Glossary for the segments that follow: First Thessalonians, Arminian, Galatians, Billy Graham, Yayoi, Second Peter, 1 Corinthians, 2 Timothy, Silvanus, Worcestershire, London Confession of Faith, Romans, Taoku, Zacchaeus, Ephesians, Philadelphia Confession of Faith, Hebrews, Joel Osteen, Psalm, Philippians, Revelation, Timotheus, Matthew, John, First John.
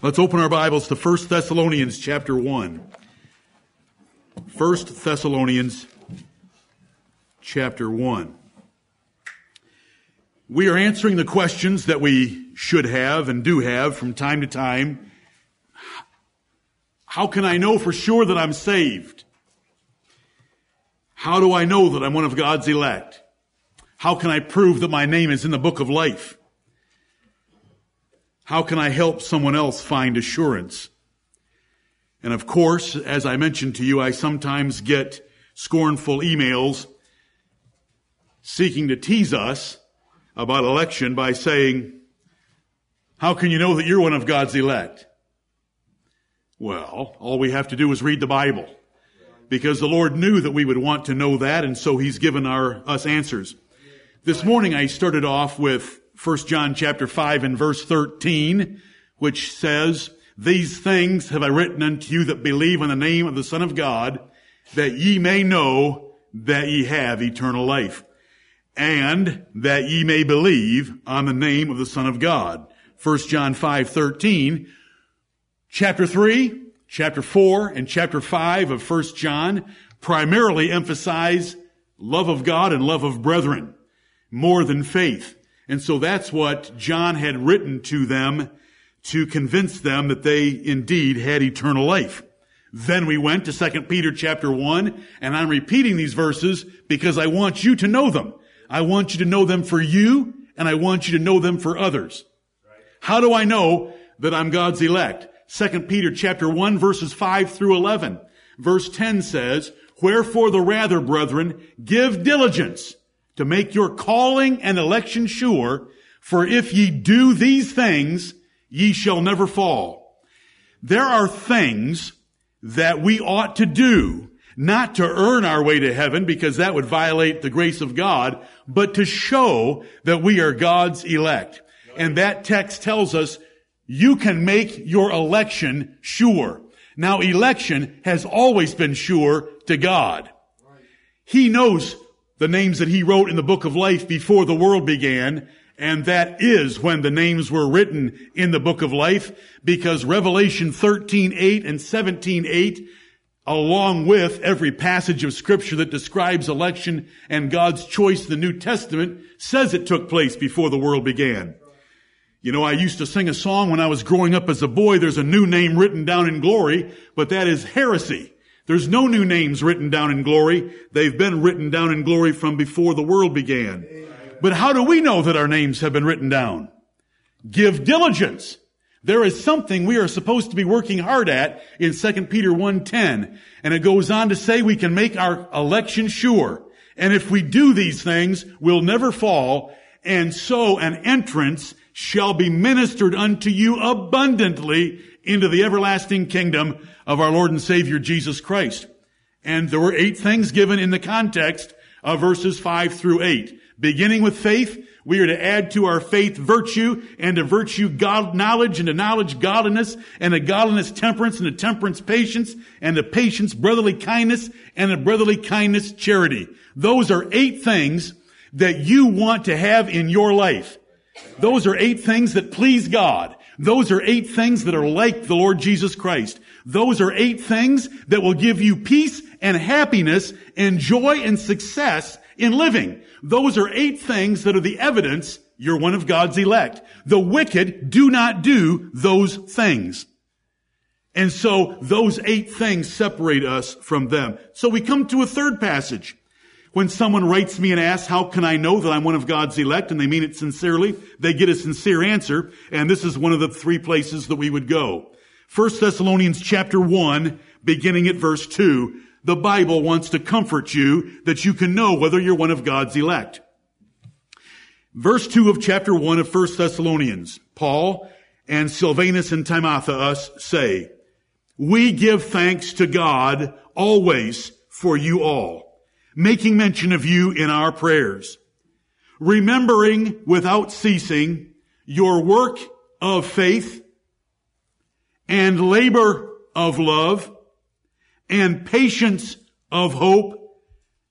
Let's open our Bibles to First Thessalonians chapter 1. First Thessalonians chapter 1. We are answering the questions that we should have and do have from time to time. How can I know for sure that I'm saved? How do I know that I'm one of God's elect? How can I prove that my name is in the book of life? How can I help someone else find assurance? And of course, as I mentioned to you, I sometimes get scornful emails seeking to tease us about election by saying, how can you know that you're one of God's elect? Well, all we have to do is read the Bible, because the Lord knew that we would want to know that, and so He's given us answers. This morning I started off with 1 John chapter 5 and verse 13, which says, "These things have I written unto you that believe on the name of the Son of God, that ye may know that ye have eternal life, and that ye may believe on the name of the Son of God." 1 John 5:13. Chapter 3, chapter 4, and chapter 5 of 1 John primarily emphasize love of God and love of brethren more than faith. And so that's what John had written to them to convince them that they indeed had eternal life. Then we went to 2 Peter chapter 1, and I'm repeating these verses because I want you to know them. I want you to know them for you, and I want you to know them for others. How do I know that I'm God's elect? 2 Peter chapter 1, verses 5 through 11. Verse 10 says, "Wherefore the rather, brethren, give diligence to make your calling and election sure, for if ye do these things, ye shall never fall." There are things that we ought to do, not to earn our way to heaven, because that would violate the grace of God, but to show that we are God's elect. And that text tells us you can make your election sure. Now, election has always been sure to God. He knows the names that He wrote in the book of life before the world began, and that is when the names were written in the book of life, because Revelation 13:8 and 17:8, along with every passage of Scripture that describes election and God's choice in the New Testament, says it took place before the world began. You know, I used to sing a song when I was growing up as a boy, "There's a new name written down in glory," but that is heresy. There's no new names written down in glory. They've been written down in glory from before the world began. But how do we know that our names have been written down? Give diligence. There is something we are supposed to be working hard at in 2 Peter 1:10. And it goes on to say we can make our election sure. And if we do these things, we'll never fall. And so an entrance shall be ministered unto you abundantly into the everlasting kingdom of our Lord and Savior Jesus Christ. And there were 8 things given in the context of verses 5 through 8. Beginning with faith, we are to add to our faith virtue, and to virtue God knowledge, and to knowledge godliness, and to godliness temperance, and to temperance patience, and to patience brotherly kindness, and to brotherly kindness charity. Those are 8 things that you want to have in your life. Those are 8 things that please God. Those are 8 things that are like the Lord Jesus Christ. Those are 8 things that will give you peace and happiness and joy and success in living. Those are 8 things that are the evidence you're one of God's elect. The wicked do not do those things. And so those 8 things separate us from them. So we come to a third passage. When someone writes me and asks, how can I know that I'm one of God's elect? And they mean it sincerely. They get a sincere answer. And this is one of the 3 places that we would go. 1 Thessalonians chapter 1, beginning at verse 2. The Bible wants to comfort you that you can know whether you're one of God's elect. Verse 2 of chapter 1 of 1 Thessalonians. Paul and Silvanus and Timotheus say, "We give thanks to God always for you all, making mention of you in our prayers, remembering without ceasing your work of faith and labor of love and patience of hope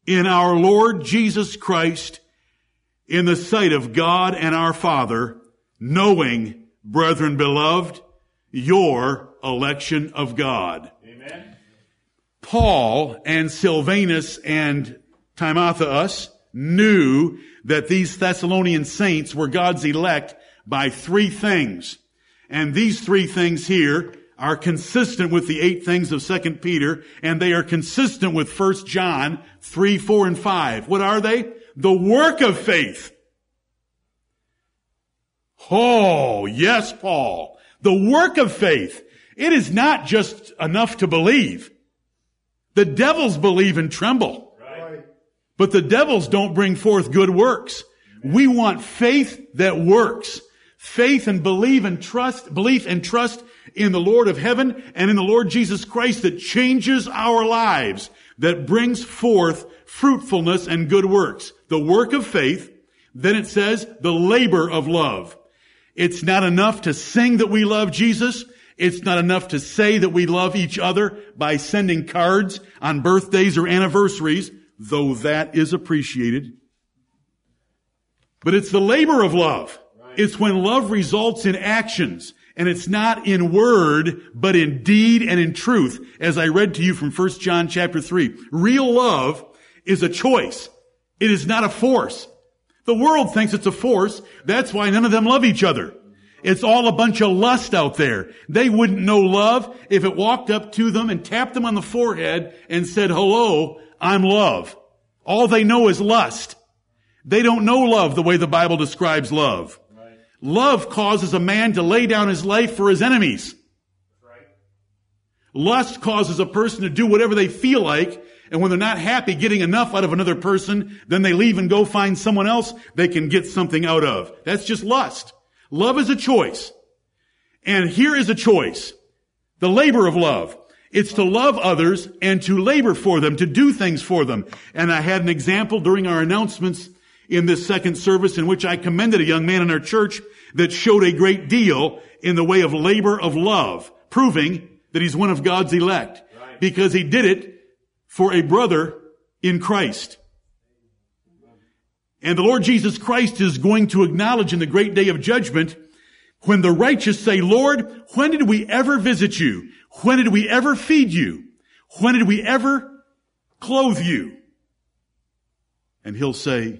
in our Lord Jesus Christ in the sight of God and our Father, knowing, brethren beloved, your election of God. Amen. Paul and Silvanus and Timotheus knew that these Thessalonian saints were God's elect by three things. And these three things here are consistent with the eight things of Second Peter, and they are consistent with First John 3, 4, and 5. What are they? The work of faith. Oh, yes, Paul. The work of faith. It is not just enough to believe. The devils believe and tremble. Right. But the devils don't bring forth good works. Amen. We want faith that works. Faith and belief and trust in the Lord of heaven and in the Lord Jesus Christ that changes our lives, that brings forth fruitfulness and good works. The work of faith. Then it says the labor of love. It's not enough to sing that we love Jesus. It's not enough to say that we love each other by sending cards on birthdays or anniversaries, though that is appreciated. But it's the labor of love. It's when love results in actions, and it's not in word, but in deed and in truth, as I read to you from 1 John chapter 3. Real love is a choice. It is not a force. The world thinks it's a force. That's why none of them love each other. It's all a bunch of lust out there. They wouldn't know love if it walked up to them and tapped them on the forehead and said, "Hello, I'm love." All they know is lust. They don't know love the way the Bible describes love. Love causes a man to lay down his life for his enemies. Right. Lust causes a person to do whatever they feel like, and when they're not happy getting enough out of another person, then they leave and go find someone else they can get something out of. That's just lust. Love is a choice. And here is a choice. The labor of love. It's to love others and to labor for them, to do things for them. And I had an example during our announcements in this second service in which I commended a young man in our church that showed a great deal in the way of labor of love, proving that he's one of God's elect, right, because he did it for a brother in Christ. And the Lord Jesus Christ is going to acknowledge in the great day of judgment when the righteous say, "Lord, when did we ever visit you? When did we ever feed you? When did we ever clothe you?" And he'll say,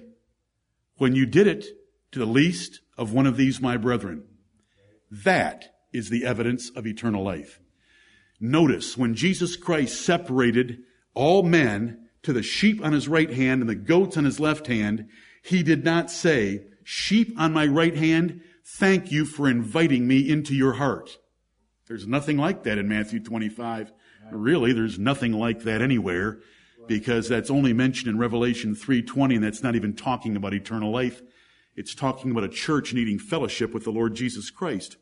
"When you did it to the least of one of these, my brethren." That is the evidence of eternal life. Notice when Jesus Christ separated all men to the sheep on his right hand and the goats on his left hand, he did not say, "Sheep on my right hand, thank you for inviting me into your heart." There's nothing like that in Matthew 25. Really, there's nothing like that anywhere, because that's only mentioned in Revelation 3:20, and that's not even talking about eternal life. It's talking about a church needing fellowship with the Lord Jesus Christ.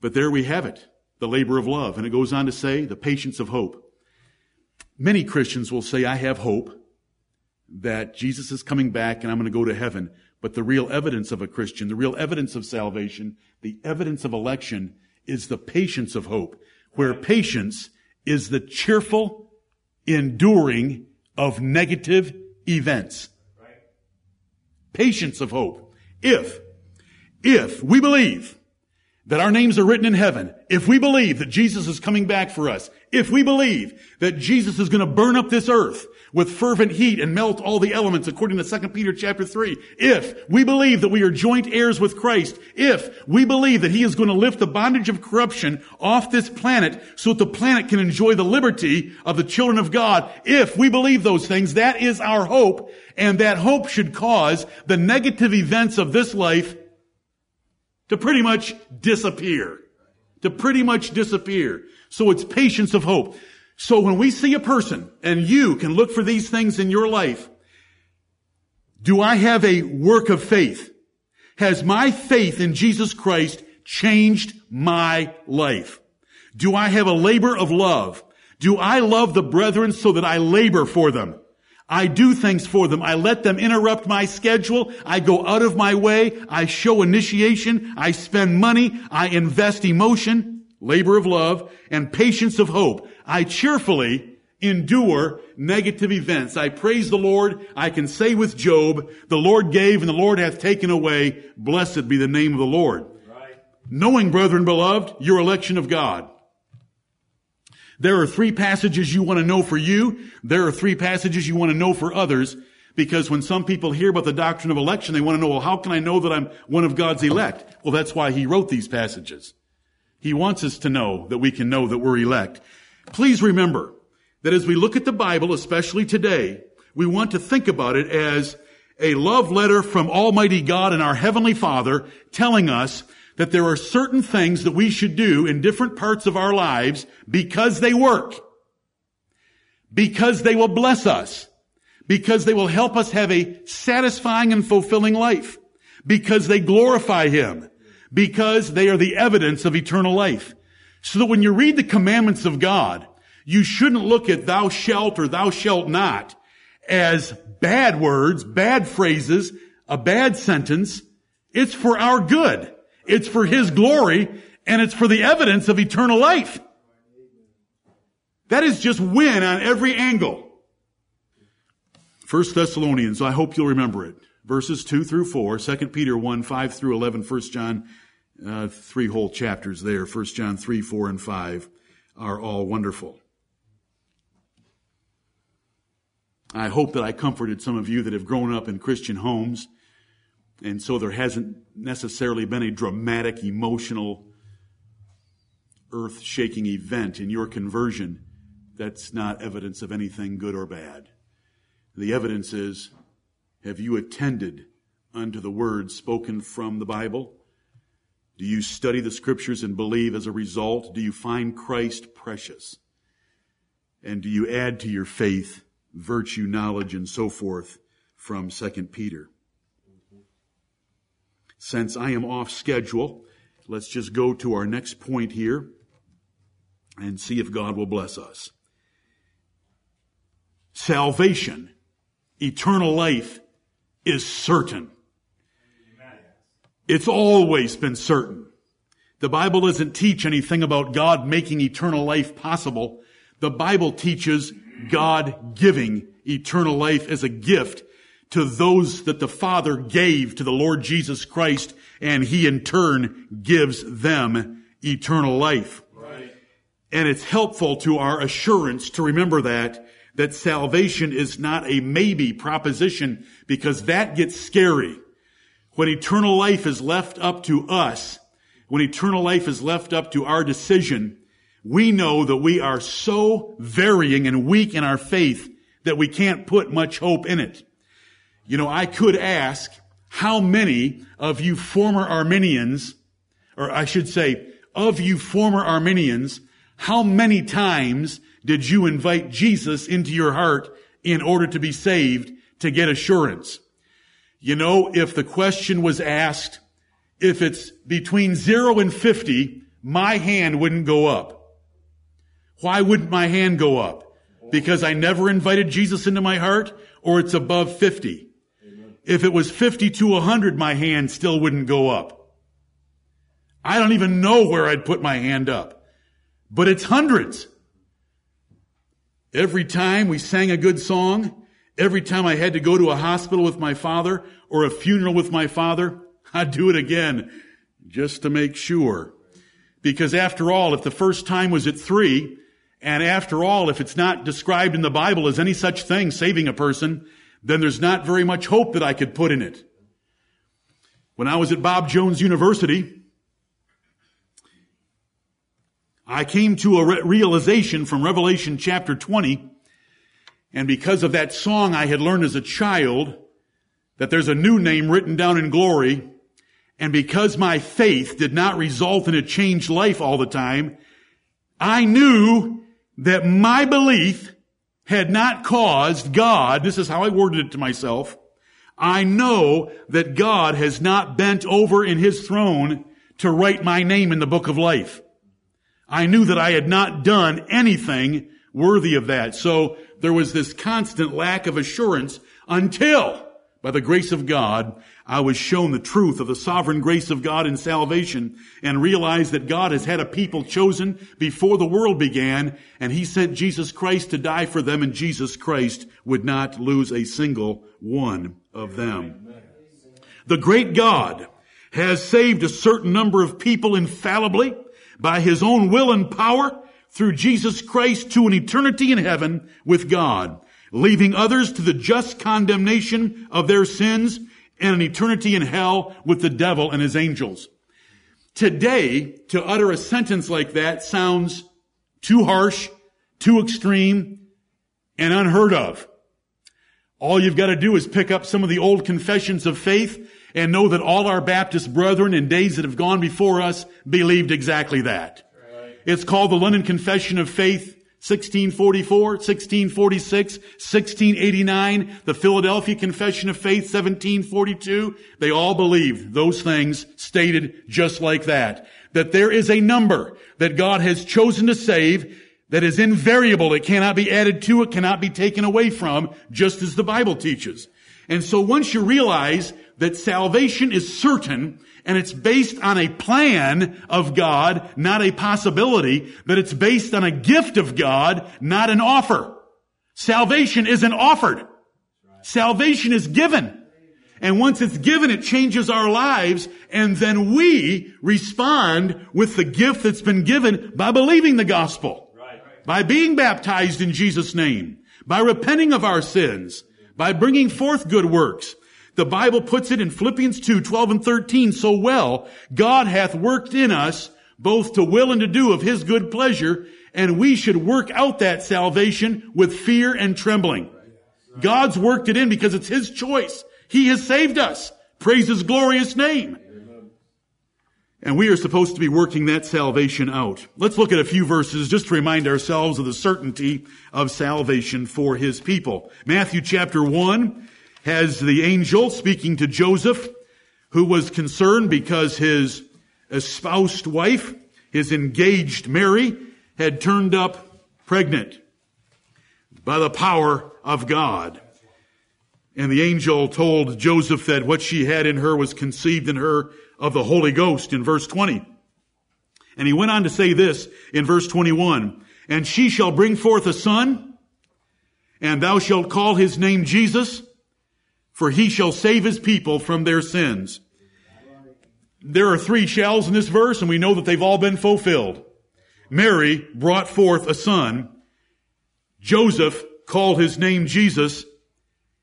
But there we have it, the labor of love. And it goes on to say, the patience of hope. Many Christians will say, "I have hope that Jesus is coming back and I'm going to go to heaven." But the real evidence of a Christian, the real evidence of salvation, the evidence of election is the patience of hope, where patience is the cheerful enduring of negative events. Right. Patience of hope. If we believe that our names are written in heaven, if we believe that Jesus is coming back for us, if we believe that Jesus is going to burn up this earth with fervent heat and melt all the elements according to 2 Peter chapter 3, if we believe that we are joint heirs with Christ, if we believe that he is going to lift the bondage of corruption off this planet so that the planet can enjoy the liberty of the children of God, if we believe those things, that is our hope, and that hope should cause the negative events of this life to pretty much disappear. So it's patience of hope. So when we see a person, and you can look for these things in your life, do I have a work of faith? Has my faith in Jesus Christ changed my life? Do I have a labor of love? Do I love the brethren so that I labor for them? I do things for them. I let them interrupt my schedule. I go out of my way. I show initiation. I spend money. I invest emotion, labor of love, and patience of hope. I cheerfully endure negative events. I praise the Lord. I can say with Job, "The Lord gave and the Lord hath taken away. Blessed be the name of the Lord." Right. knowing, brethren beloved, your election of God. There are three passages you want to know for you. There are three passages you want to know for others. Because when some people hear about the doctrine of election, they want to know, well, how can I know that I'm one of God's elect? Well, that's why he wrote these passages. He wants us to know that we can know that we're elect. Please remember that as we look at the Bible, especially today, we want to think about it as a love letter from Almighty God and our Heavenly Father telling us that there are certain things that we should do in different parts of our lives because they work, because they will bless us, because they will help us have a satisfying and fulfilling life, because they glorify Him, because they are the evidence of eternal life. So that when you read the commandments of God, you shouldn't look at thou shalt or thou shalt not as bad words, bad phrases, a bad sentence. It's for our good. It's for His glory, and it's for the evidence of eternal life. That is just win on every angle. First Thessalonians, I hope you'll remember it. Verses 2-4, 2 Peter 1:5-11, 1 John, 3 whole chapters there. 1 John 3, 4, and 5 are all wonderful. I hope that I comforted some of you that have grown up in Christian homes, and so there hasn't necessarily been a dramatic, emotional, earth-shaking event in your conversion. That's not evidence of anything good or bad. The evidence is, have you attended unto the words spoken from the Bible? Do you study the Scriptures and believe as a result? Do you find Christ precious? And do you add to your faith virtue, knowledge, and so forth from 2 Peter? Since I am off schedule, let's just go to our next point here and see if God will bless us. Salvation, eternal life, is certain. It's always been certain. The Bible doesn't teach anything about God making eternal life possible. The Bible teaches God giving eternal life as a gift to those that the Father gave to the Lord Jesus Christ, and He in turn gives them eternal life. Right. And it's helpful to our assurance to remember that salvation is not a maybe proposition, because that gets scary. When eternal life is left up to us, when eternal life is left up to our decision, we know that we are so varying and weak in our faith that we can't put much hope in it. You know, I could ask how many of you former Arminians, or I should say, of you former Arminians, how many times did you invite Jesus into your heart in order to be saved, to get assurance? You know, if the question was asked, if it's between 0 and 50, my hand wouldn't go up. Why wouldn't my hand go up? Because I never invited Jesus into my heart, or it's above 50. If it was 50 to 100, my hand still wouldn't go up. I don't even know where I'd put my hand up. But it's hundreds. Every time we sang a good song, every time I had to go to a hospital with my father or a funeral with my father, I'd do it again just to make sure. Because after all, if the first time was at 3, and after all, if it's not described in the Bible as any such thing, saving a person, then there's not very much hope that I could put in it. When I was at Bob Jones University, I came to a realization from Revelation chapter 20, and because of that song I had learned as a child, that there's a new name written down in glory, and because my faith did not result in a changed life all the time, I knew that my belief had not caused God, this is how I worded it to myself, I know that God has not bent over in His throne to write my name in the book of life. I knew that I had not done anything worthy of that. So there was this constant lack of assurance until, by the grace of God, I was shown the truth of the sovereign grace of God in salvation, and realized that God has had a people chosen before the world began, and He sent Jesus Christ to die for them, and Jesus Christ would not lose a single one of them. The great God has saved a certain number of people infallibly by his own will and power through Jesus Christ to an eternity in heaven with God, leaving others to the just condemnation of their sins and an eternity in hell with the devil and his angels. Today, to utter a sentence like that sounds too harsh, too extreme, and unheard of. All you've got to do is pick up some of the old confessions of faith and know that all our Baptist brethren in days that have gone before us believed exactly that. Right. It's called the London Confession of Faith, 1644, 1646, 1689, the Philadelphia Confession of Faith, 1742. They all believed those things stated just like that. That there is a number that God has chosen to save that is invariable. It cannot be added to. It cannot be taken away from, just as the Bible teaches. And so once you realize that salvation is certain and it's based on a plan of God, not a possibility, that it's based on a gift of God, not an offer. Salvation isn't offered. Salvation is given. And once it's given, it changes our lives, and then we respond with the gift that's been given by believing the gospel. By being baptized in Jesus' name, by repenting of our sins, by bringing forth good works. The Bible puts it in Philippians 2, 12 and 13 so well, God hath worked in us both to will and to do of his good pleasure, and we should work out that salvation with fear and trembling. God's worked it in because it's his choice. He has saved us. Praise his glorious name. And we are supposed to be working that salvation out. Let's look at a few verses just to remind ourselves of the certainty of salvation for his people. Matthew chapter 1 has the angel speaking to Joseph, who was concerned because his espoused wife, his engaged Mary, had turned up pregnant by the power of God. And the angel told Joseph that what she had in her was conceived in her of the Holy Ghost in verse 20. And he went on to say this in verse 21, and she shall bring forth a son, and thou shalt call his name Jesus, for he shall save his people from their sins. There are three shalls in this verse, and we know that they've all been fulfilled. Mary brought forth a son. Joseph called his name Jesus.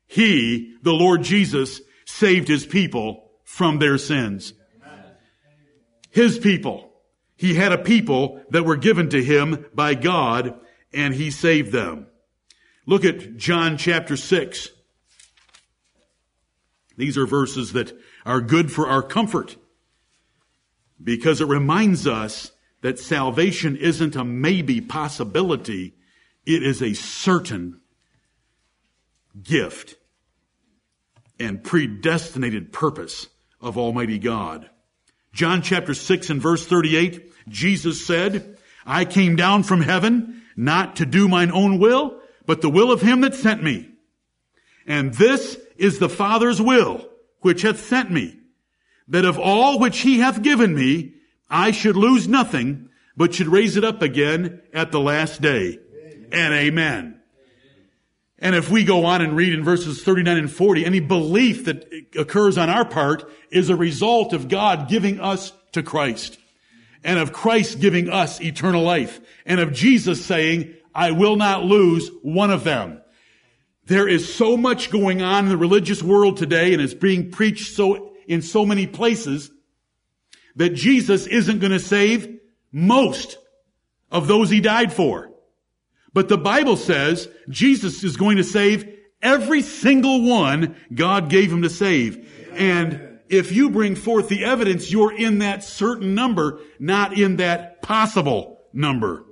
He, the Lord Jesus, saved his people from their sins. His people. He had a people that were given to him by God, and he saved them. Look at John chapter 6. These are verses that are good for our comfort, because it reminds us that salvation isn't a maybe possibility. It is a certain gift and predestinated purpose of Almighty God. John chapter 6 and verse 38, Jesus said, I came down from heaven not to do mine own will, but the will of him that sent me. And this is the Father's will, which hath sent me, that of all which he hath given me, I should lose nothing, but should raise it up again at the last day. And amen. And if we go on and read in verses 39 and 40, any belief that occurs on our part is a result of God giving us to Christ, and of Christ giving us eternal life, and of Jesus saying, I will not lose one of them. There is so much going on in the religious world today, and it's being preached so in so many places, that Jesus isn't going to save most of those he died for. But the Bible says Jesus is going to save every single one God gave him to save. And if you bring forth the evidence, you're in that certain number, not in that possible number.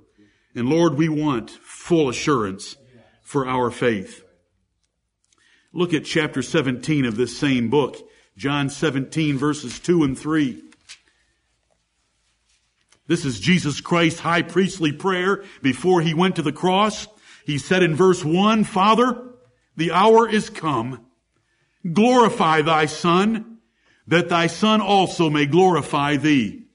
And Lord, we want full assurance for our faith. Look at chapter 17 of this same book, John 17, verses 2 and 3. This is Jesus Christ's high priestly prayer before he went to the cross. He said in verse 1, Father, the hour is come. Glorify thy Son, that thy Son also may glorify thee.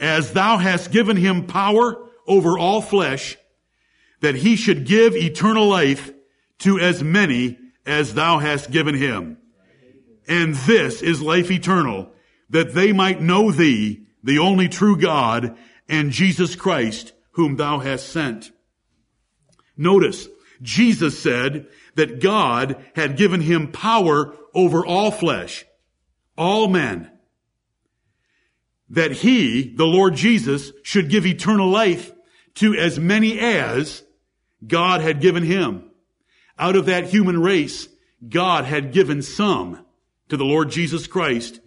As thou hast given him power over all flesh, that he should give eternal life to as many as thou hast given him. And this is life eternal, that they might know thee, the only true God, and Jesus Christ, whom thou hast sent. Notice, Jesus said that God had given him power over all flesh, all men, that he, the Lord Jesus, should give eternal life to as many as God had given him. Out of that human race, God had given some to the Lord Jesus Christ,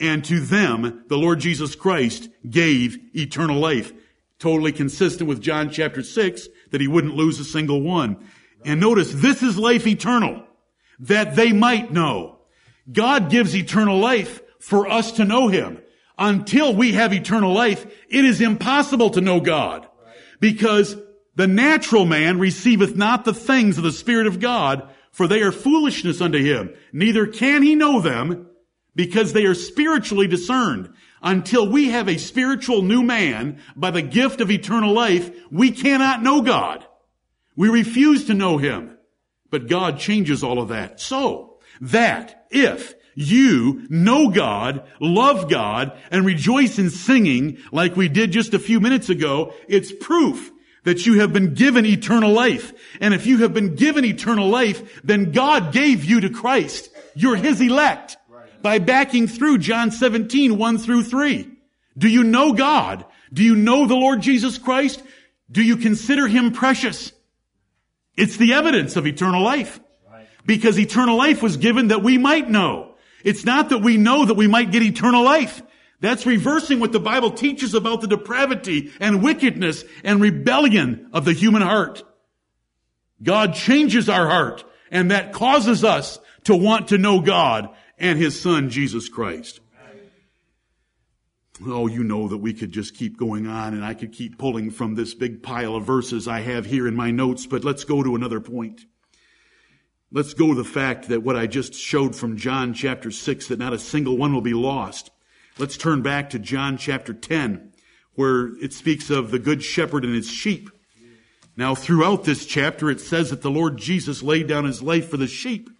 and to them, the Lord Jesus Christ gave eternal life. Totally consistent with John chapter 6, that he wouldn't lose a single one. And notice, this is life eternal, that they might know. God gives eternal life for us to know him. Until we have eternal life, it is impossible to know God, because the natural man receiveth not the things of the Spirit of God, for they are foolishness unto him. Neither can he know them, because they are spiritually discerned. Until we have a spiritual new man by the gift of eternal life, we cannot know God. We refuse to know him. But God changes all of that. So that if you know God, love God, and rejoice in singing like we did just a few minutes ago, it's proof that you have been given eternal life. And if you have been given eternal life, then God gave you to Christ. You're his elect by backing through John 17, 1 through 3. Do you know God? Do you know the Lord Jesus Christ? Do you consider him precious? It's the evidence of eternal life, because eternal life was given that we might know. It's not that we know that we might get eternal life. That's reversing what the Bible teaches about the depravity and wickedness and rebellion of the human heart. God changes our heart, and that causes us to want to know God and his Son, Jesus Christ. Oh, you know that we could just keep going on, and I could keep pulling from this big pile of verses I have here in my notes, but let's go to another point. Let's go to the fact that what I just showed from John chapter 6, that not a single one will be lost. Let's turn back to John chapter 10, where it speaks of the good shepherd and his sheep. Now, throughout this chapter, it says that the Lord Jesus laid down his life for the sheep.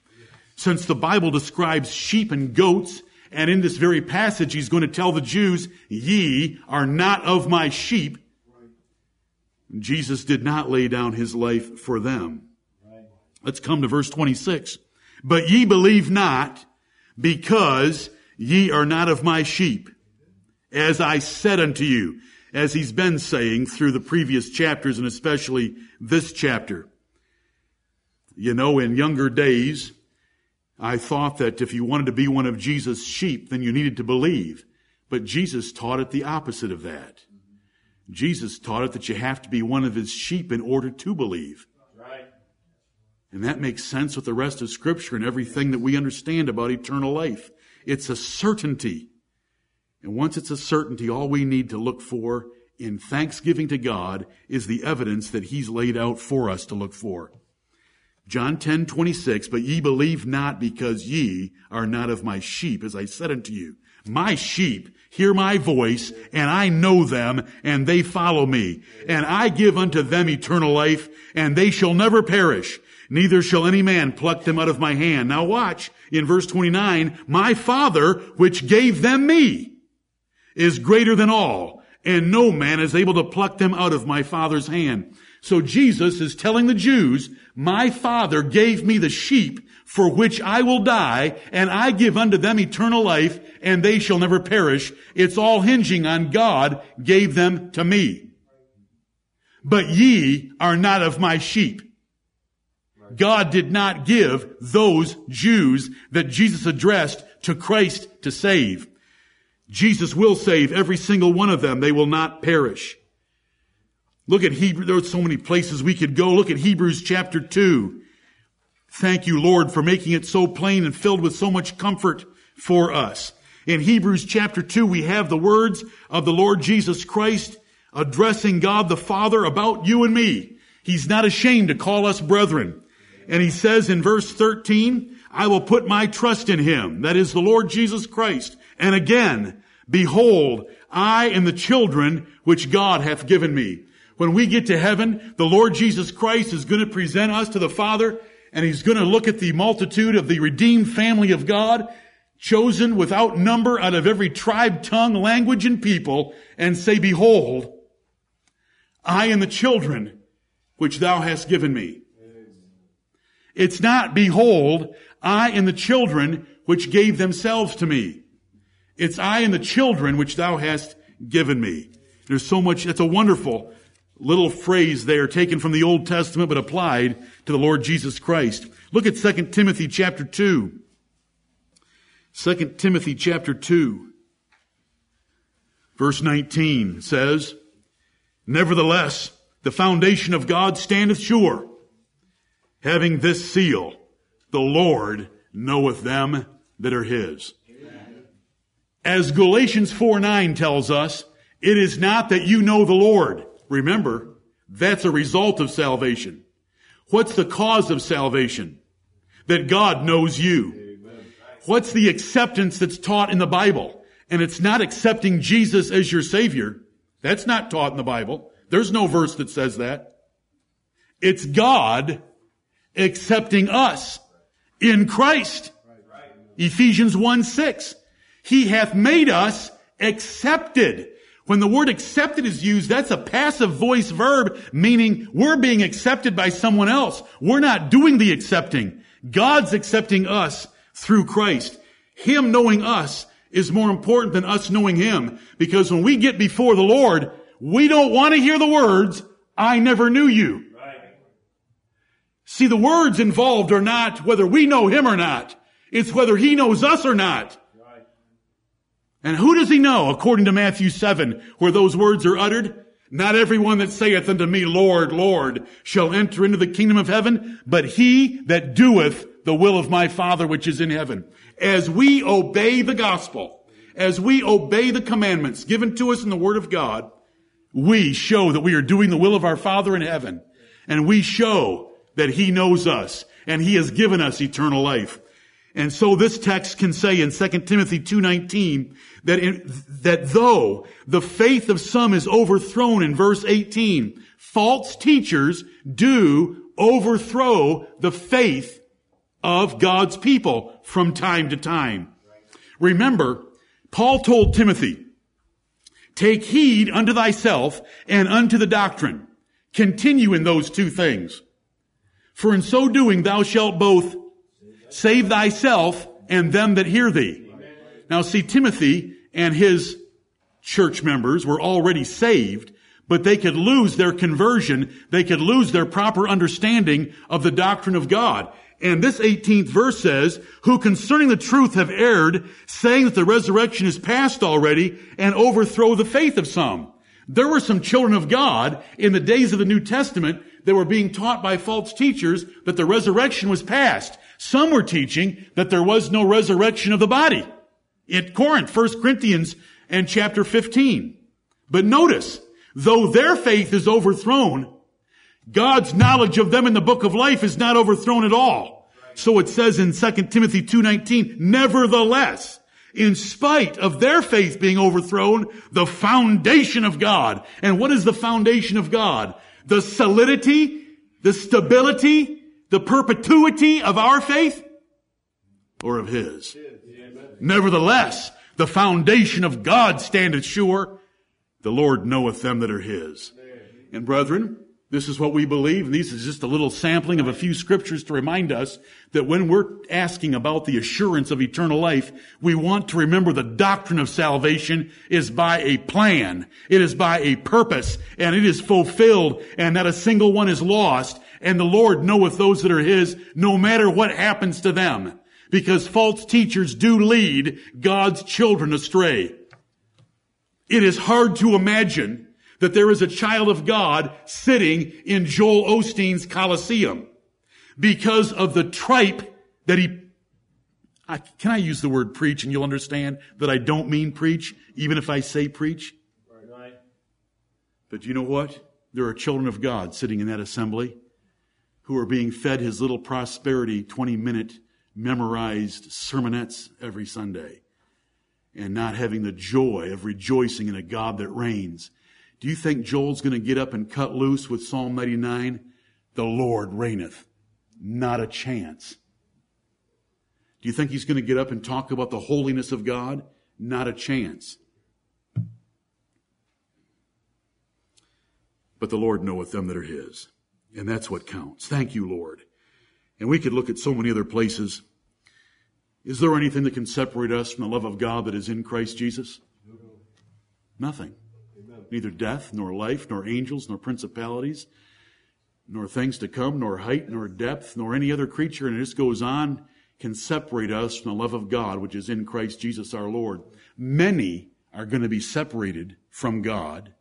Since the Bible describes sheep and goats, and in this very passage, he's going to tell the Jews, ye are not of my sheep. Jesus did not lay down his life for them. Let's come to verse 26. But ye believe not, because ye are not of my sheep, as I said unto you, as he's been saying through the previous chapters, and especially this chapter. You know, in younger days, I thought that if you wanted to be one of Jesus' sheep, then you needed to believe. But Jesus taught it the opposite of that. Jesus taught it that you have to be one of his sheep in order to believe. And that makes sense with the rest of Scripture and everything that we understand about eternal life. It's a certainty. And once it's a certainty, all we need to look for in thanksgiving to God is the evidence that he's laid out for us to look for. John 10, 26, but ye believe not, because ye are not of my sheep, as I said unto you. My sheep hear my voice, and I know them, and they follow me. And I give unto them eternal life, and they shall never perish. Neither shall any man pluck them out of my hand. Now watch, in verse 29, my Father, which gave them me, is greater than all, and no man is able to pluck them out of my Father's hand. So Jesus is telling the Jews, my Father gave me the sheep for which I will die, and I give unto them eternal life, and they shall never perish. It's all hinging on God gave them to me. But ye are not of my sheep. God did not give those Jews that Jesus addressed to Christ to save. Jesus will save every single one of them. They will not perish. Look at Hebrews. There are so many places we could go. Look at Hebrews chapter 2. Thank you, Lord, for making it so plain and filled with so much comfort for us. In Hebrews chapter 2, we have the words of the Lord Jesus Christ addressing God the Father about you and me. He's not ashamed to call us brethren. And he says in verse 13, I will put my trust in him, that is the Lord Jesus Christ. And again, behold, I am the children which God hath given me. When we get to heaven, the Lord Jesus Christ is going to present us to the Father, and he's going to look at the multitude of the redeemed family of God, chosen without number out of every tribe, tongue, language, and people, and say, Behold, I and the children which thou hast given me. It's not, Behold, I and the children which gave themselves to me. It's I and the children which thou hast given me. There's so much, that's a wonderful little phrase there taken from the Old Testament but applied to the Lord Jesus Christ. Look at 2 Timothy chapter 2. 2 Timothy chapter 2, verse 19 says, Nevertheless, the foundation of God standeth sure, having this seal, the Lord knoweth them that are his. Amen. As Galatians 4:9 tells us, it is not that you know the Lord. Remember, that's a result of salvation. What's the cause of salvation? That God knows you. Amen. What's the acceptance that's taught in the Bible? And it's not accepting Jesus as your Savior. That's not taught in the Bible. There's no verse that says that. It's God accepting us in Christ. Right. Ephesians 1:6. He hath made us accepted. When the word accepted is used, that's a passive voice verb, meaning we're being accepted by someone else. We're not doing the accepting. God's accepting us through Christ. Him knowing us is more important than us knowing Him, because when we get before the Lord, we don't want to hear the words, I never knew you. Right. See, the words involved are not whether we know Him or not. It's whether He knows us or not. And who does He know, according to Matthew 7, where those words are uttered? Not everyone that saith unto me, Lord, Lord, shall enter into the kingdom of heaven, but he that doeth the will of my Father which is in heaven. As we obey the gospel, as we obey the commandments given to us in the Word of God, we show that we are doing the will of our Father in heaven. And we show that He knows us, and He has given us eternal life. And so this text can say in 2 Timothy 2:19 that though the faith of some is overthrown in verse 18, false teachers do overthrow the faith of God's people from time to time. Remember, Paul told Timothy, Take heed unto thyself and unto the doctrine. Continue in those two things. For in so doing thou shalt both save thyself and them that hear thee. Amen. Now see, Timothy and his church members were already saved, but they could lose their conversion. They could lose their proper understanding of the doctrine of God. And this 18th verse says, Who concerning the truth have erred, saying that the resurrection is past already, and overthrow the faith of some. There were some children of God in the days of the New Testament that were being taught by false teachers that the resurrection was past. Some were teaching that there was no resurrection of the body. At Corinth, 1 Corinthians and chapter 15. But notice, though their faith is overthrown, God's knowledge of them in the book of life is not overthrown at all. So it says in 2 Timothy 2:19, Nevertheless, in spite of their faith being overthrown, the foundation of God. And what is the foundation of God? The solidity, the stability, the perpetuity of our faith or of His. Amen. Nevertheless, the foundation of God standeth sure. The Lord knoweth them that are His. And brethren, this is what we believe. And this is just a little sampling of a few scriptures to remind us that when we're asking about the assurance of eternal life, we want to remember the doctrine of salvation is by a plan. It is by a purpose, and it is fulfilled, and not a single one is lost. And the Lord knoweth those that are His, no matter what happens to them, because false teachers do lead God's children astray. It is hard to imagine that there is a child of God sitting in Joel Osteen's Coliseum because of the tripe that he... Can I use the word preach and you'll understand that I don't mean preach, even if I say preach? Right. But you know what? There are children of God sitting in that assembly who are being fed his little prosperity 20-minute memorized sermonettes every Sunday and not having the joy of rejoicing in a God that reigns. Do you think Joel's going to get up and cut loose with Psalm 99? The Lord reigneth. Not a chance. Do you think he's going to get up and talk about the holiness of God? Not a chance. But the Lord knoweth them that are his. And that's what counts. Thank you, Lord. And we could look at so many other places. Is there anything that can separate us from the love of God that is in Christ Jesus? No. Nothing. Amen. Neither death, nor life, nor angels, nor principalities, nor things to come, nor height, nor depth, nor any other creature, and it just goes on, can separate us from the love of God, which is in Christ Jesus our Lord. Many are going to be separated from God.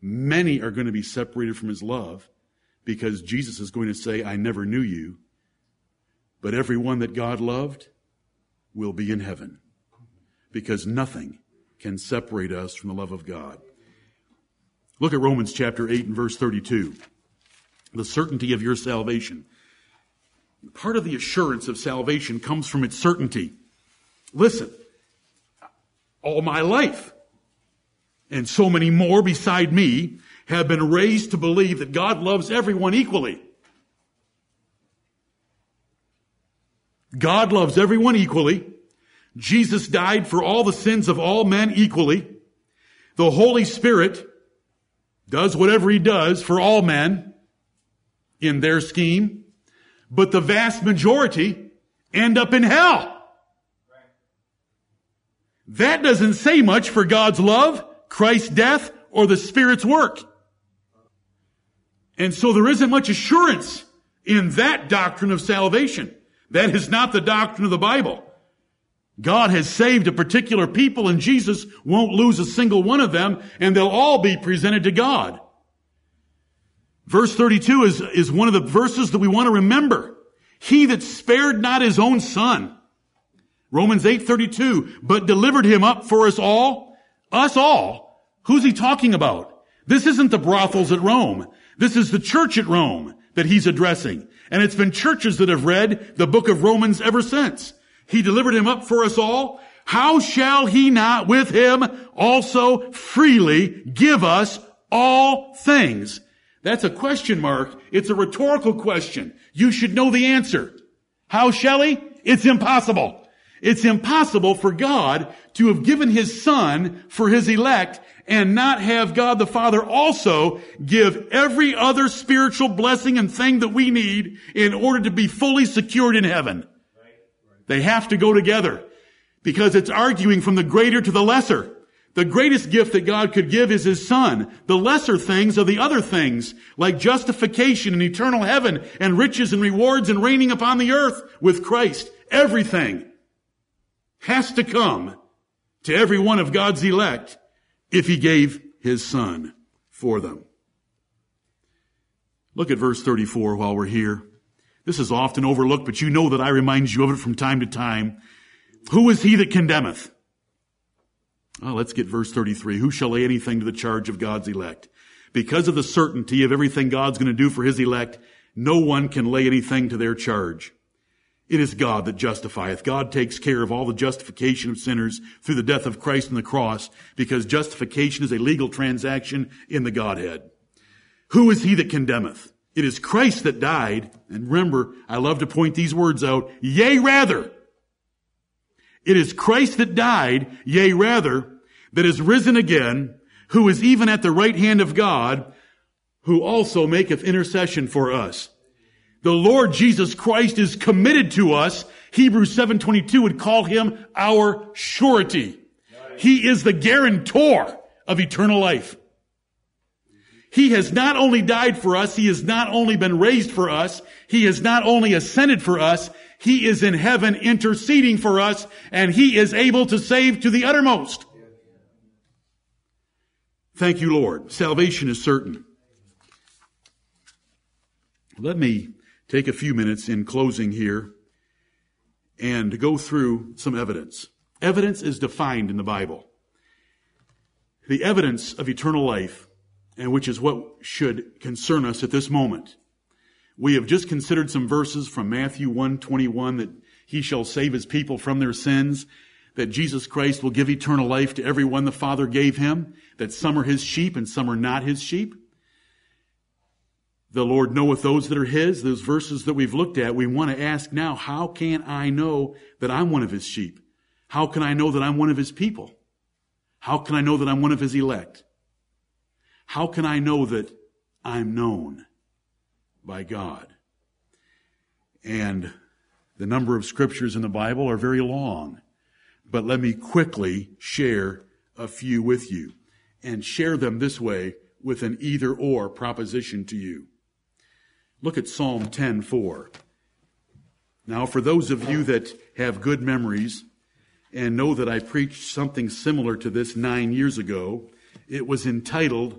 Many are going to be separated from his love, because Jesus is going to say, I never knew you. But everyone that God loved will be in heaven, because nothing can separate us from the love of God. Look at Romans chapter 8 and verse 32. The certainty of your salvation. Part of the assurance of salvation comes from its certainty. Listen, all my life, and so many more beside me, have been raised to believe that God loves everyone equally. God loves everyone equally. Jesus died for all the sins of all men equally. The Holy Spirit does whatever he does for all men in their scheme, but the vast majority end up in hell. That doesn't say much for God's love, Christ's death, or the Spirit's work. And so there isn't much assurance in that doctrine of salvation. That is not the doctrine of the Bible. God has saved a particular people, and Jesus won't lose a single one of them, and they'll all be presented to God. Verse 32 is one of the verses that we want to remember. He that spared not his own son, Romans 8:32, but delivered him up for us all, who's he talking about? This isn't the brothels at Rome. This is the church at Rome that he's addressing. And it's been churches that have read the book of Romans ever since. He delivered him up for us all. How shall he not with him also freely give us all things? That's a question mark. It's a rhetorical question. You should know the answer. How shall he? It's impossible. It's impossible for God to have given his son for his elect and not have God the Father also give every other spiritual blessing and thing that we need in order to be fully secured in heaven. They have to go together, because it's arguing from the greater to the lesser. The greatest gift that God could give is his son. The lesser things are the other things, like justification and eternal heaven and riches and rewards and reigning upon the earth with Christ. Everything has to come to every one of God's elect if he gave his son for them. Look at verse 34 while we're here. This is often overlooked, but you know that I remind you of it from time to time. Who is he that condemneth? Oh, let's get verse 33. Who shall lay anything to the charge of God's elect? Because of the certainty of everything God's going to do for his elect, no one can lay anything to their charge. It is God that justifieth. God takes care of all the justification of sinners through the death of Christ on the cross, because justification is a legal transaction in the Godhead. Who is he that condemneth? It is Christ that died. And remember, I love to point these words out. Yea, rather. It is Christ that died, yea, rather, that is risen again, who is even at the right hand of God, who also maketh intercession for us. The Lord Jesus Christ is committed to us. Hebrews 7:22 would call him our surety. He is the guarantor of eternal life. He has not only died for us, he has not only been raised for us, he has not only ascended for us, he is in heaven interceding for us, and he is able to save to the uttermost. Thank you, Lord. Salvation is certain. Let me take a few minutes in closing here and go through some evidence. Evidence is defined in the Bible. The evidence of eternal life, and which is what should concern us at this moment. We have just considered some verses from Matthew 1:21, that he shall save his people from their sins, that Jesus Christ will give eternal life to everyone the Father gave him, that some are his sheep and some are not his sheep. The Lord knoweth those that are His, those verses that we've looked at, we want to ask now, how can I know that I'm one of His sheep? How can I know that I'm one of His people? How can I know that I'm one of His elect? How can I know that I'm known by God? And the number of scriptures in the Bible are very long, but let me quickly share a few with you and share them this way with an either-or proposition to you. Look at Psalm 10:4. Now, for those of you that have good memories and know that I preached something similar to this 9 years ago, it was entitled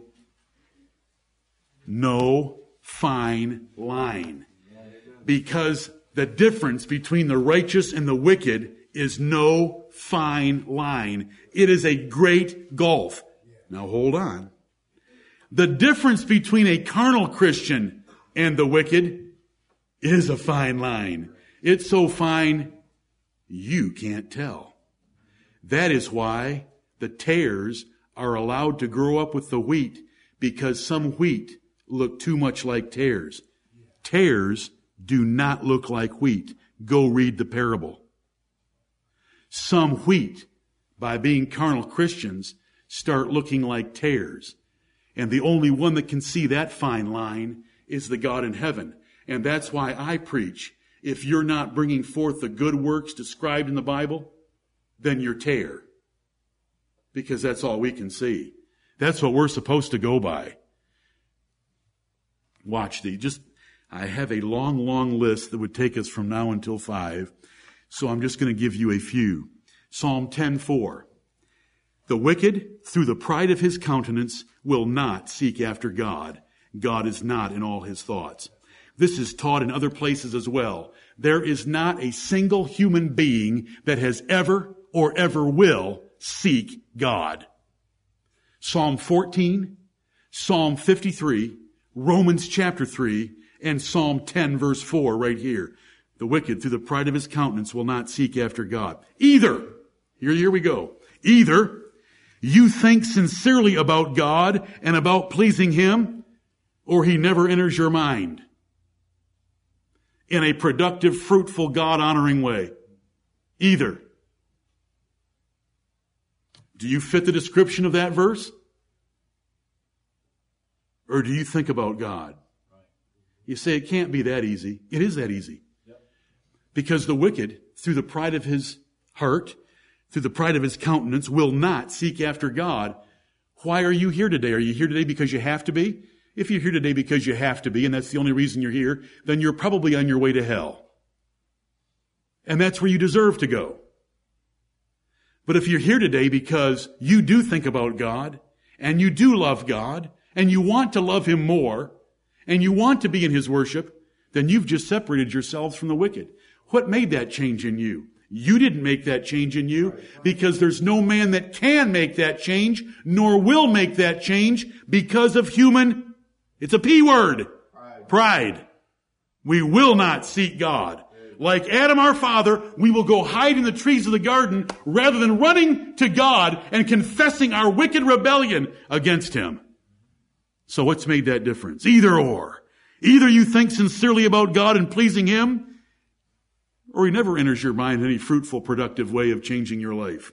No Fine Line, because the difference between the righteous and the wicked is no fine line. It is a great gulf. Now hold on. The difference between a carnal Christian and the wicked is a fine line. It's so fine, you can't tell. That is why the tares are allowed to grow up with the wheat, because some wheat look too much like tares. Tares do not look like wheat. Go read the parable. Some wheat, by being carnal Christians, start looking like tares. And the only one that can see that fine line is the God in heaven. And that's why I preach, if you're not bringing forth the good works described in the Bible, then you're tare. Because that's all we can see. That's what we're supposed to go by. Watch thee. I have a long, long list that would take us from now until 5, so I'm just going to give you a few. Psalm 10:4. The wicked, through the pride of his countenance, will not seek after God. God is not in all his thoughts. This is taught in other places as well. There is not a single human being that has ever or ever will seek God. Psalm 14, Psalm 53, Romans chapter 3, and Psalm 10 verse 4 right here. The wicked, through the pride of his countenance, will not seek after God. Either, here we go, either you think sincerely about God and about pleasing Him, or He never enters your mind in a productive, fruitful, God-honoring way. Either. Do you fit the description of that verse? Or do you think about God? You say, it can't be that easy. It is that easy. Yep. Because the wicked, through the pride of his heart, through the pride of his countenance, will not seek after God. Why are you here today? Are you here today because you have to be? If you're here today because you have to be, and that's the only reason you're here, then you're probably on your way to hell. And that's where you deserve to go. But if you're here today because you do think about God, and you do love God, and you want to love Him more, and you want to be in His worship, then you've just separated yourselves from the wicked. What made that change in you? You didn't make that change in you, because there's no man that can make that change, nor will make that change, because of human, it's a P word, pride. We will not seek God. Like Adam our father, we will go hide in the trees of the garden rather than running to God and confessing our wicked rebellion against Him. So what's made that difference? Either or. Either you think sincerely about God and pleasing Him, or He never enters your mind in any fruitful, productive way of changing your life.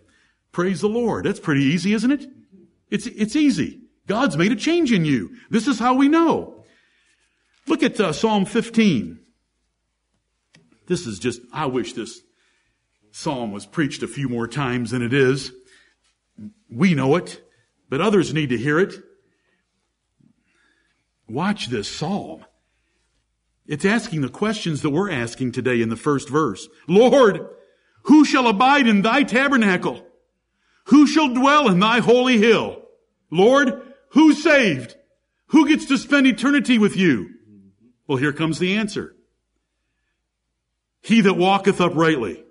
Praise the Lord. That's pretty easy, isn't it? It's easy. God's made a change in you. This is how we know. Look at Psalm 15. This is just, I wish this psalm was preached a few more times than it is. We know it, but others need to hear it. Watch this psalm. It's asking the questions that we're asking today in the first verse. Lord, who shall abide in Thy tabernacle? Who shall dwell in Thy holy hill? Lord, who's saved? Who gets to spend eternity with You? Well, here comes the answer. He that walketh uprightly,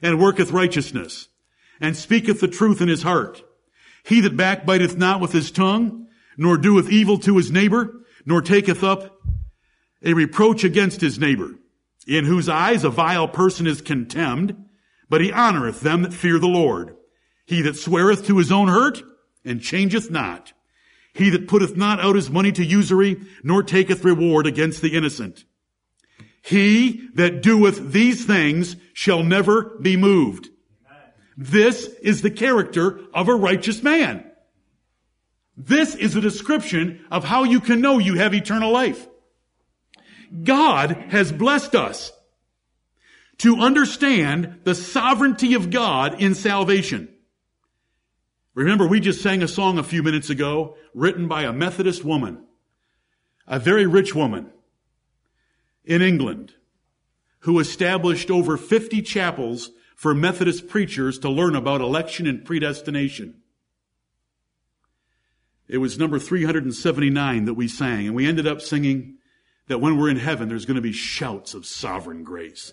and worketh righteousness, and speaketh the truth in his heart. He that backbiteth not with his tongue, nor doeth evil to his neighbor, nor taketh up a reproach against his neighbor, in whose eyes a vile person is contemned, but he honoreth them that fear the Lord. He that sweareth to his own hurt, and changeth not. He that putteth not out his money to usury, nor taketh reward against the innocent. He that doeth these things shall never be moved. This is the character of a righteous man. This is a description of how you can know you have eternal life. God has blessed us to understand the sovereignty of God in salvation. Remember, we just sang a song a few minutes ago written by a Methodist woman, a very rich woman in England, who established over 50 chapels for Methodist preachers to learn about election and predestination. It was number 379 that we sang, and we ended up singing that when we're in heaven, there's going to be shouts of sovereign grace.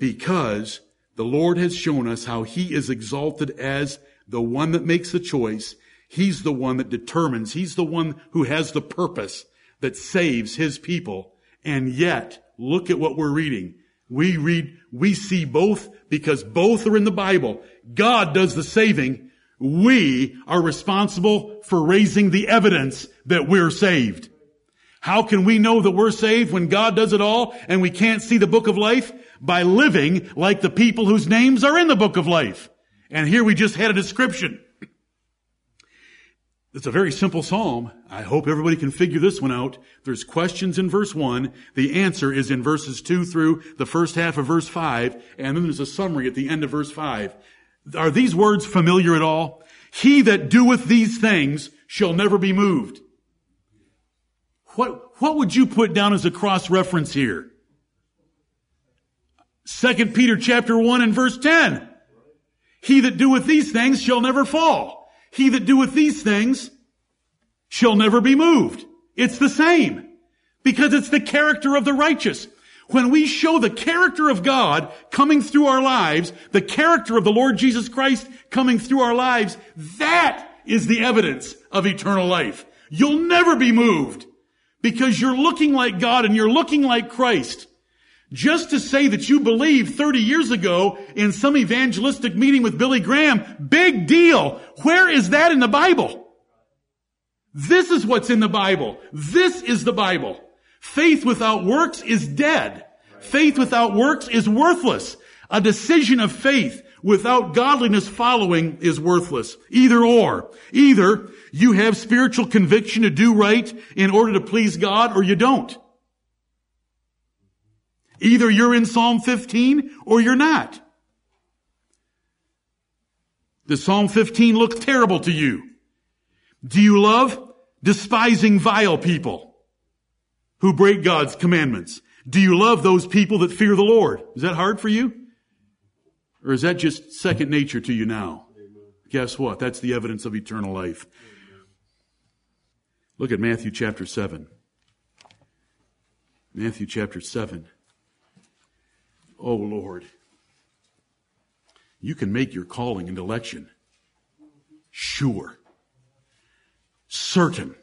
Because the Lord has shown us how He is exalted as the one that makes the choice. He's the one that determines. He's the one who has the purpose that saves His people. And yet, look at what we're reading. We see both because both are in the Bible. God does the saving. We are responsible for raising the evidence that we're saved. How can we know that we're saved when God does it all and we can't see the book of life? By living like the people whose names are in the book of life. And here we just had a description. It's a very simple psalm. I hope everybody can figure this one out. There's questions in verse 1. The answer is in verses 2 through the first half of verse 5. And then there's a summary at the end of verse 5. Are these words familiar at all? He that doeth these things shall never be moved. What would you put down as a cross-reference here? 2 Peter chapter 1 and verse 10. He that doeth these things shall never fall. He that doeth these things shall never be moved. It's the same. Because it's the character of the righteous. When we show the character of God coming through our lives, the character of the Lord Jesus Christ coming through our lives, that is the evidence of eternal life. You'll never be moved. Because you're looking like God and you're looking like Christ. Just to say that you believed 30 years ago in some evangelistic meeting with Billy Graham, big deal. Where is that in the Bible? This is what's in the Bible. This is the Bible. Faith without works is dead. Faith without works is worthless. A decision of faith without godliness following is worthless. Either or. Either you have spiritual conviction to do right in order to please God, or you don't. Either you're in Psalm 15 or you're not. Does Psalm 15 look terrible to you? Do you love despising vile people who break God's commandments? Do you love those people that fear the Lord? Is that hard for you? Or is that just second nature to you now? Guess what? That's the evidence of eternal life. Look at Matthew chapter 7. Matthew chapter 7. Oh, Lord, you can make your calling and election sure, certain.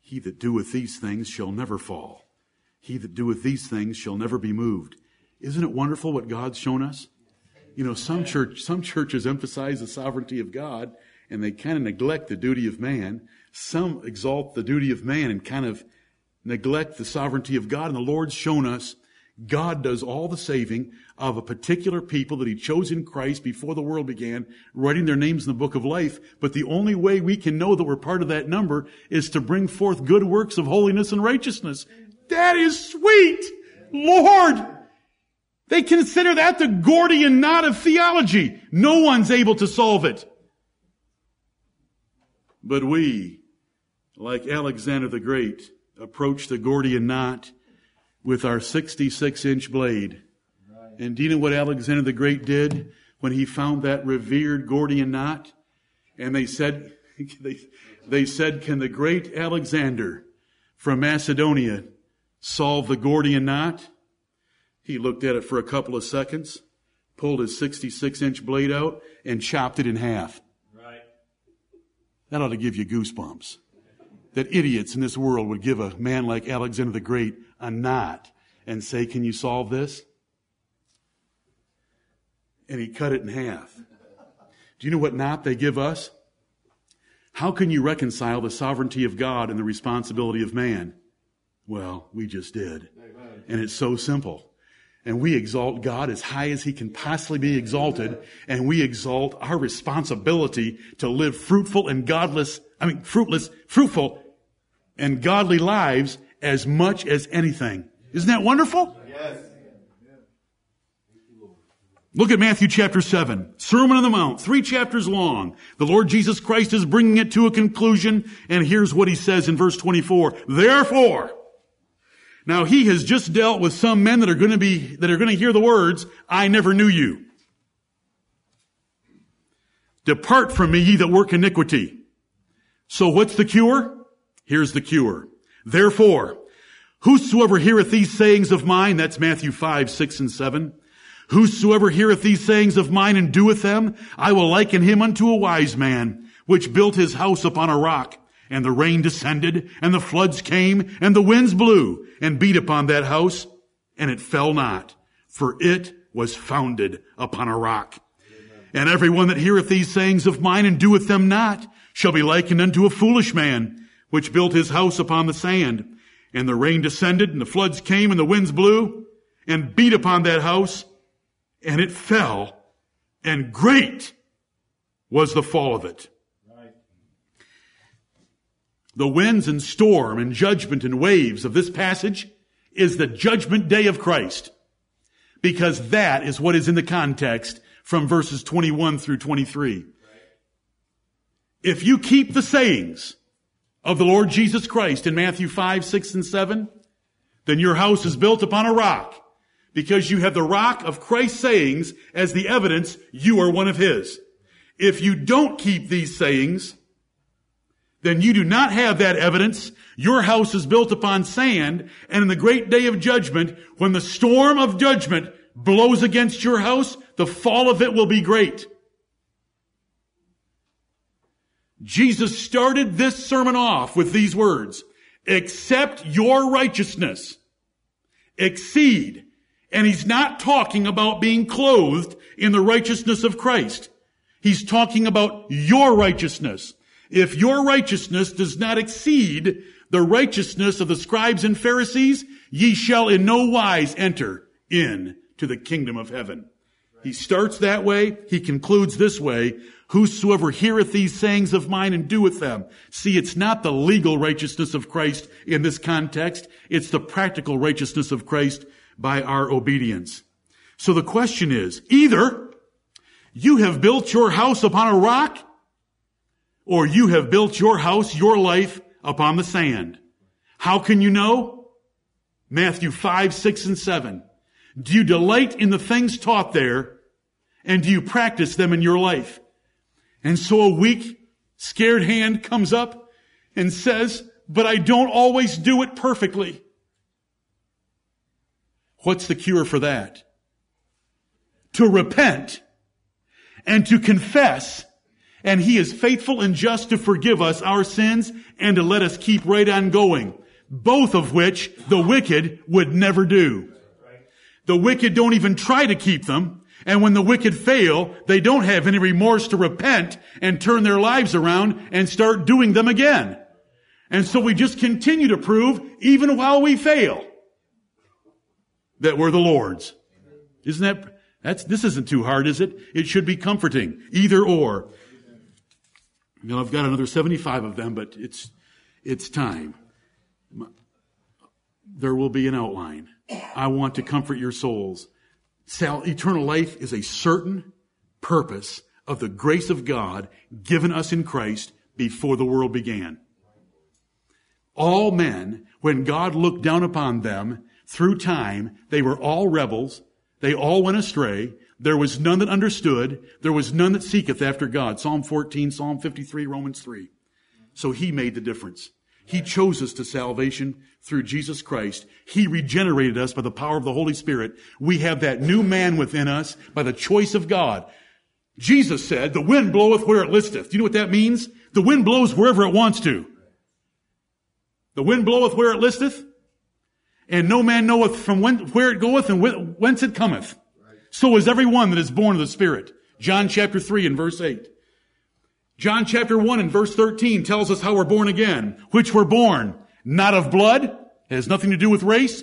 He that doeth these things shall never fall. He that doeth these things shall never be moved. Isn't it wonderful what God's shown us? You know, some churches emphasize the sovereignty of God and they kind of neglect the duty of man. Some exalt the duty of man and kind of neglect the sovereignty of God. And the Lord's shown us God does all the saving of a particular people that He chose in Christ before the world began, writing their names in the book of life. But the only way we can know that we're part of that number is to bring forth good works of holiness and righteousness. That is sweet, Lord. They consider that the Gordian knot of theology. No one's able to solve it. But we, like Alexander the Great, approach the Gordian knot with our 66-inch blade. And do you know what Alexander the Great did when he found that revered Gordian knot? And they said, can the great Alexander from Macedonia solve the Gordian knot? He looked at it for a couple of seconds, pulled his 66-inch blade out, and chopped it in half. Right. That ought to give you goosebumps. That idiots in this world would give a man like Alexander the Great a knot and say, can you solve this? And he cut it in half. Do you know what knot they give us? How can you reconcile the sovereignty of God and the responsibility of man? Well, we just did. Amen. And it's so simple. And we exalt God as high as he can possibly be exalted. And we exalt our responsibility to live fruitful and godly lives as much as anything. Isn't that wonderful? Yes. Look at Matthew chapter 7, Sermon on the Mount, 3 chapters long. The Lord Jesus Christ is bringing it to a conclusion, and here's what he says in verse 24. Therefore, now he has just dealt with some men that are going to hear the words, I never knew you. Depart from me, ye that work iniquity. So what's the cure? Here's the cure. Therefore, whosoever heareth these sayings of mine, that's Matthew 5, 6, and 7, whosoever heareth these sayings of mine and doeth them, I will liken him unto a wise man, which built his house upon a rock. And the rain descended, and the floods came, and the winds blew, and beat upon that house, and it fell not, for it was founded upon a rock. Amen. And every one that heareth these sayings of mine and doeth them not, shall be likened unto a foolish man, which built his house upon the sand. And the rain descended, and the floods came, and the winds blew, and beat upon that house, and it fell, and great was the fall of it. Right. The winds and storm and judgment and waves of this passage is the judgment day of Christ, because that is what is in the context from verses 21 through 23. Right. If you keep the sayings of the Lord Jesus Christ in Matthew 5, 6, and 7, then your house is built upon a rock. Because you have the rock of Christ's sayings as the evidence, you are one of his. If you don't keep these sayings, then you do not have that evidence. Your house is built upon sand, and in the great day of judgment, when the storm of judgment blows against your house, the fall of it will be great. Jesus started this sermon off with these words, "Except your righteousness exceed." And he's not talking about being clothed in the righteousness of Christ. He's talking about your righteousness. If your righteousness does not exceed the righteousness of the scribes and Pharisees, ye shall in no wise enter into the kingdom of heaven. He starts that way. He concludes this way. Whosoever heareth these sayings of mine and doeth them. See, it's not the legal righteousness of Christ in this context. It's the practical righteousness of Christ by our obedience. So the question is, either you have built your house upon a rock, or you have built your house, your life, upon the sand. How can you know? Matthew 5, 6, and 7. Do you delight in the things taught there, and do you practice them in your life? And so a weak, scared hand comes up and says, but I don't always do it perfectly. What's the cure for that? To repent and to confess, and he is faithful and just to forgive us our sins and to let us keep right on going, both of which the wicked would never do. The wicked don't even try to keep them, and when the wicked fail, they don't have any remorse to repent and turn their lives around and start doing them again. And so we just continue to prove, even while we fail, that we're the Lord's. Isn't this isn't too hard, is it? It should be comforting. Either or. Now I've got another 75 of them, but it's time. There will be an outline. I want to comfort your souls. Eternal life is a certain purpose of the grace of God given us in Christ before the world began. All men, when God looked down upon them, through time, they were all rebels. They all went astray. There was none that understood. There was none that seeketh after God. Psalm 14, Psalm 53, Romans 3. So he made the difference. He chose us to salvation through Jesus Christ. He regenerated us by the power of the Holy Spirit. We have that new man within us by the choice of God. Jesus said, the wind bloweth where it listeth. Do you know what that means? The wind blows wherever it wants to. The wind bloweth where it listeth. And no man knoweth from where it goeth and whence it cometh. So is every one that is born of the Spirit. John chapter 3 and verse 8. John chapter 1 and verse 13 tells us how we're born again, which we're born not of blood. It has nothing to do with race,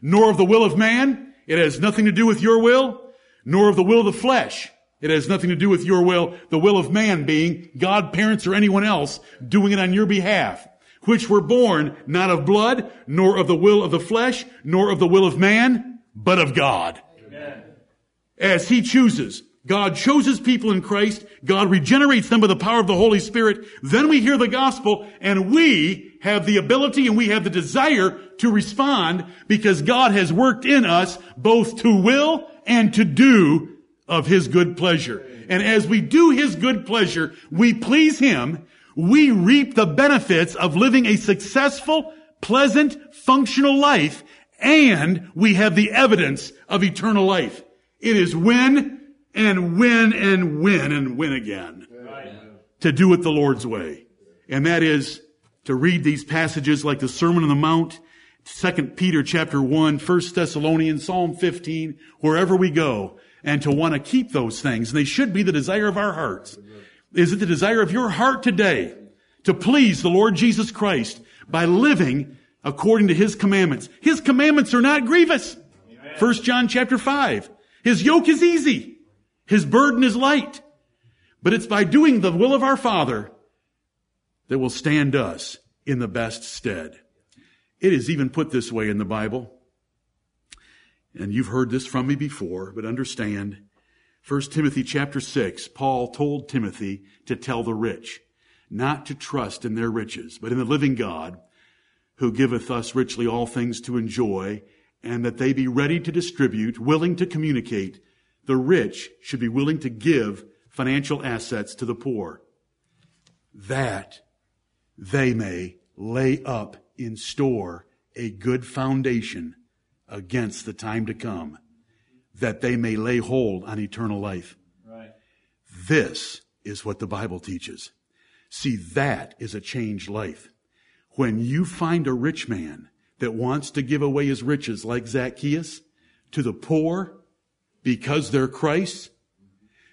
nor of the will of man. It has nothing to do with your will, nor of the will of the flesh. It has nothing to do with your will, the will of man being God, parents, or anyone else doing it on your behalf, which were born not of blood, nor of the will of the flesh, nor of the will of man, but of God. Amen. As He chooses. God chooses people in Christ. God regenerates them by the power of the Holy Spirit. Then we hear the gospel, and we have the ability and we have the desire to respond because God has worked in us both to will and to do of His good pleasure. And as we do His good pleasure, we please Him, we reap the benefits of living a successful, pleasant, functional life, and we have the evidence of eternal life. It is win and win and win and win again to do it the Lord's way. And that is to read these passages like the Sermon on the Mount, 2 Peter chapter 1, 1 Thessalonians, Psalm 15, wherever we go, and to want to keep those things. And they should be the desire of our hearts. Is it the desire of your heart today to please the Lord Jesus Christ by living according to His commandments? His commandments are not grievous. Amen. 1 John chapter 5. His yoke is easy. His burden is light. But it's by doing the will of our Father that will stand us in the best stead. It is even put this way in the Bible. And you've heard this from me before, but understand, 1 Timothy chapter 6, Paul told Timothy to tell the rich, not to trust in their riches, but in the living God, who giveth us richly all things to enjoy, and that they be ready to distribute, willing to communicate. The rich should be willing to give financial assets to the poor, that they may lay up in store a good foundation against the time to come, that they may lay hold on eternal life. Right. This is what the Bible teaches. See, that is a changed life. When you find a rich man that wants to give away his riches like Zacchaeus to the poor because they're Christ's,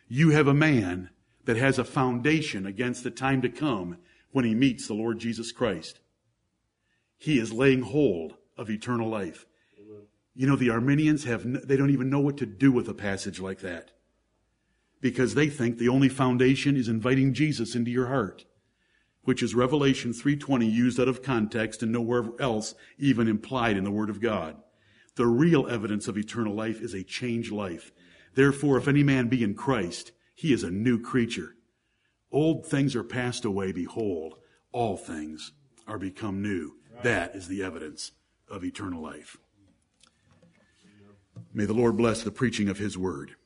you have a man that has a foundation against the time to come when he meets the Lord Jesus Christ. He is laying hold of eternal life. You know, the Arminians they don't even know what to do with a passage like that, because they think the only foundation is inviting Jesus into your heart, which is Revelation 3:20 used out of context and nowhere else even implied in the Word of God. The real evidence of eternal life is a changed life. Therefore, if any man be in Christ, he is a new creature. Old things are passed away. Behold, all things are become new. That is the evidence of eternal life. May the Lord bless the preaching of His Word.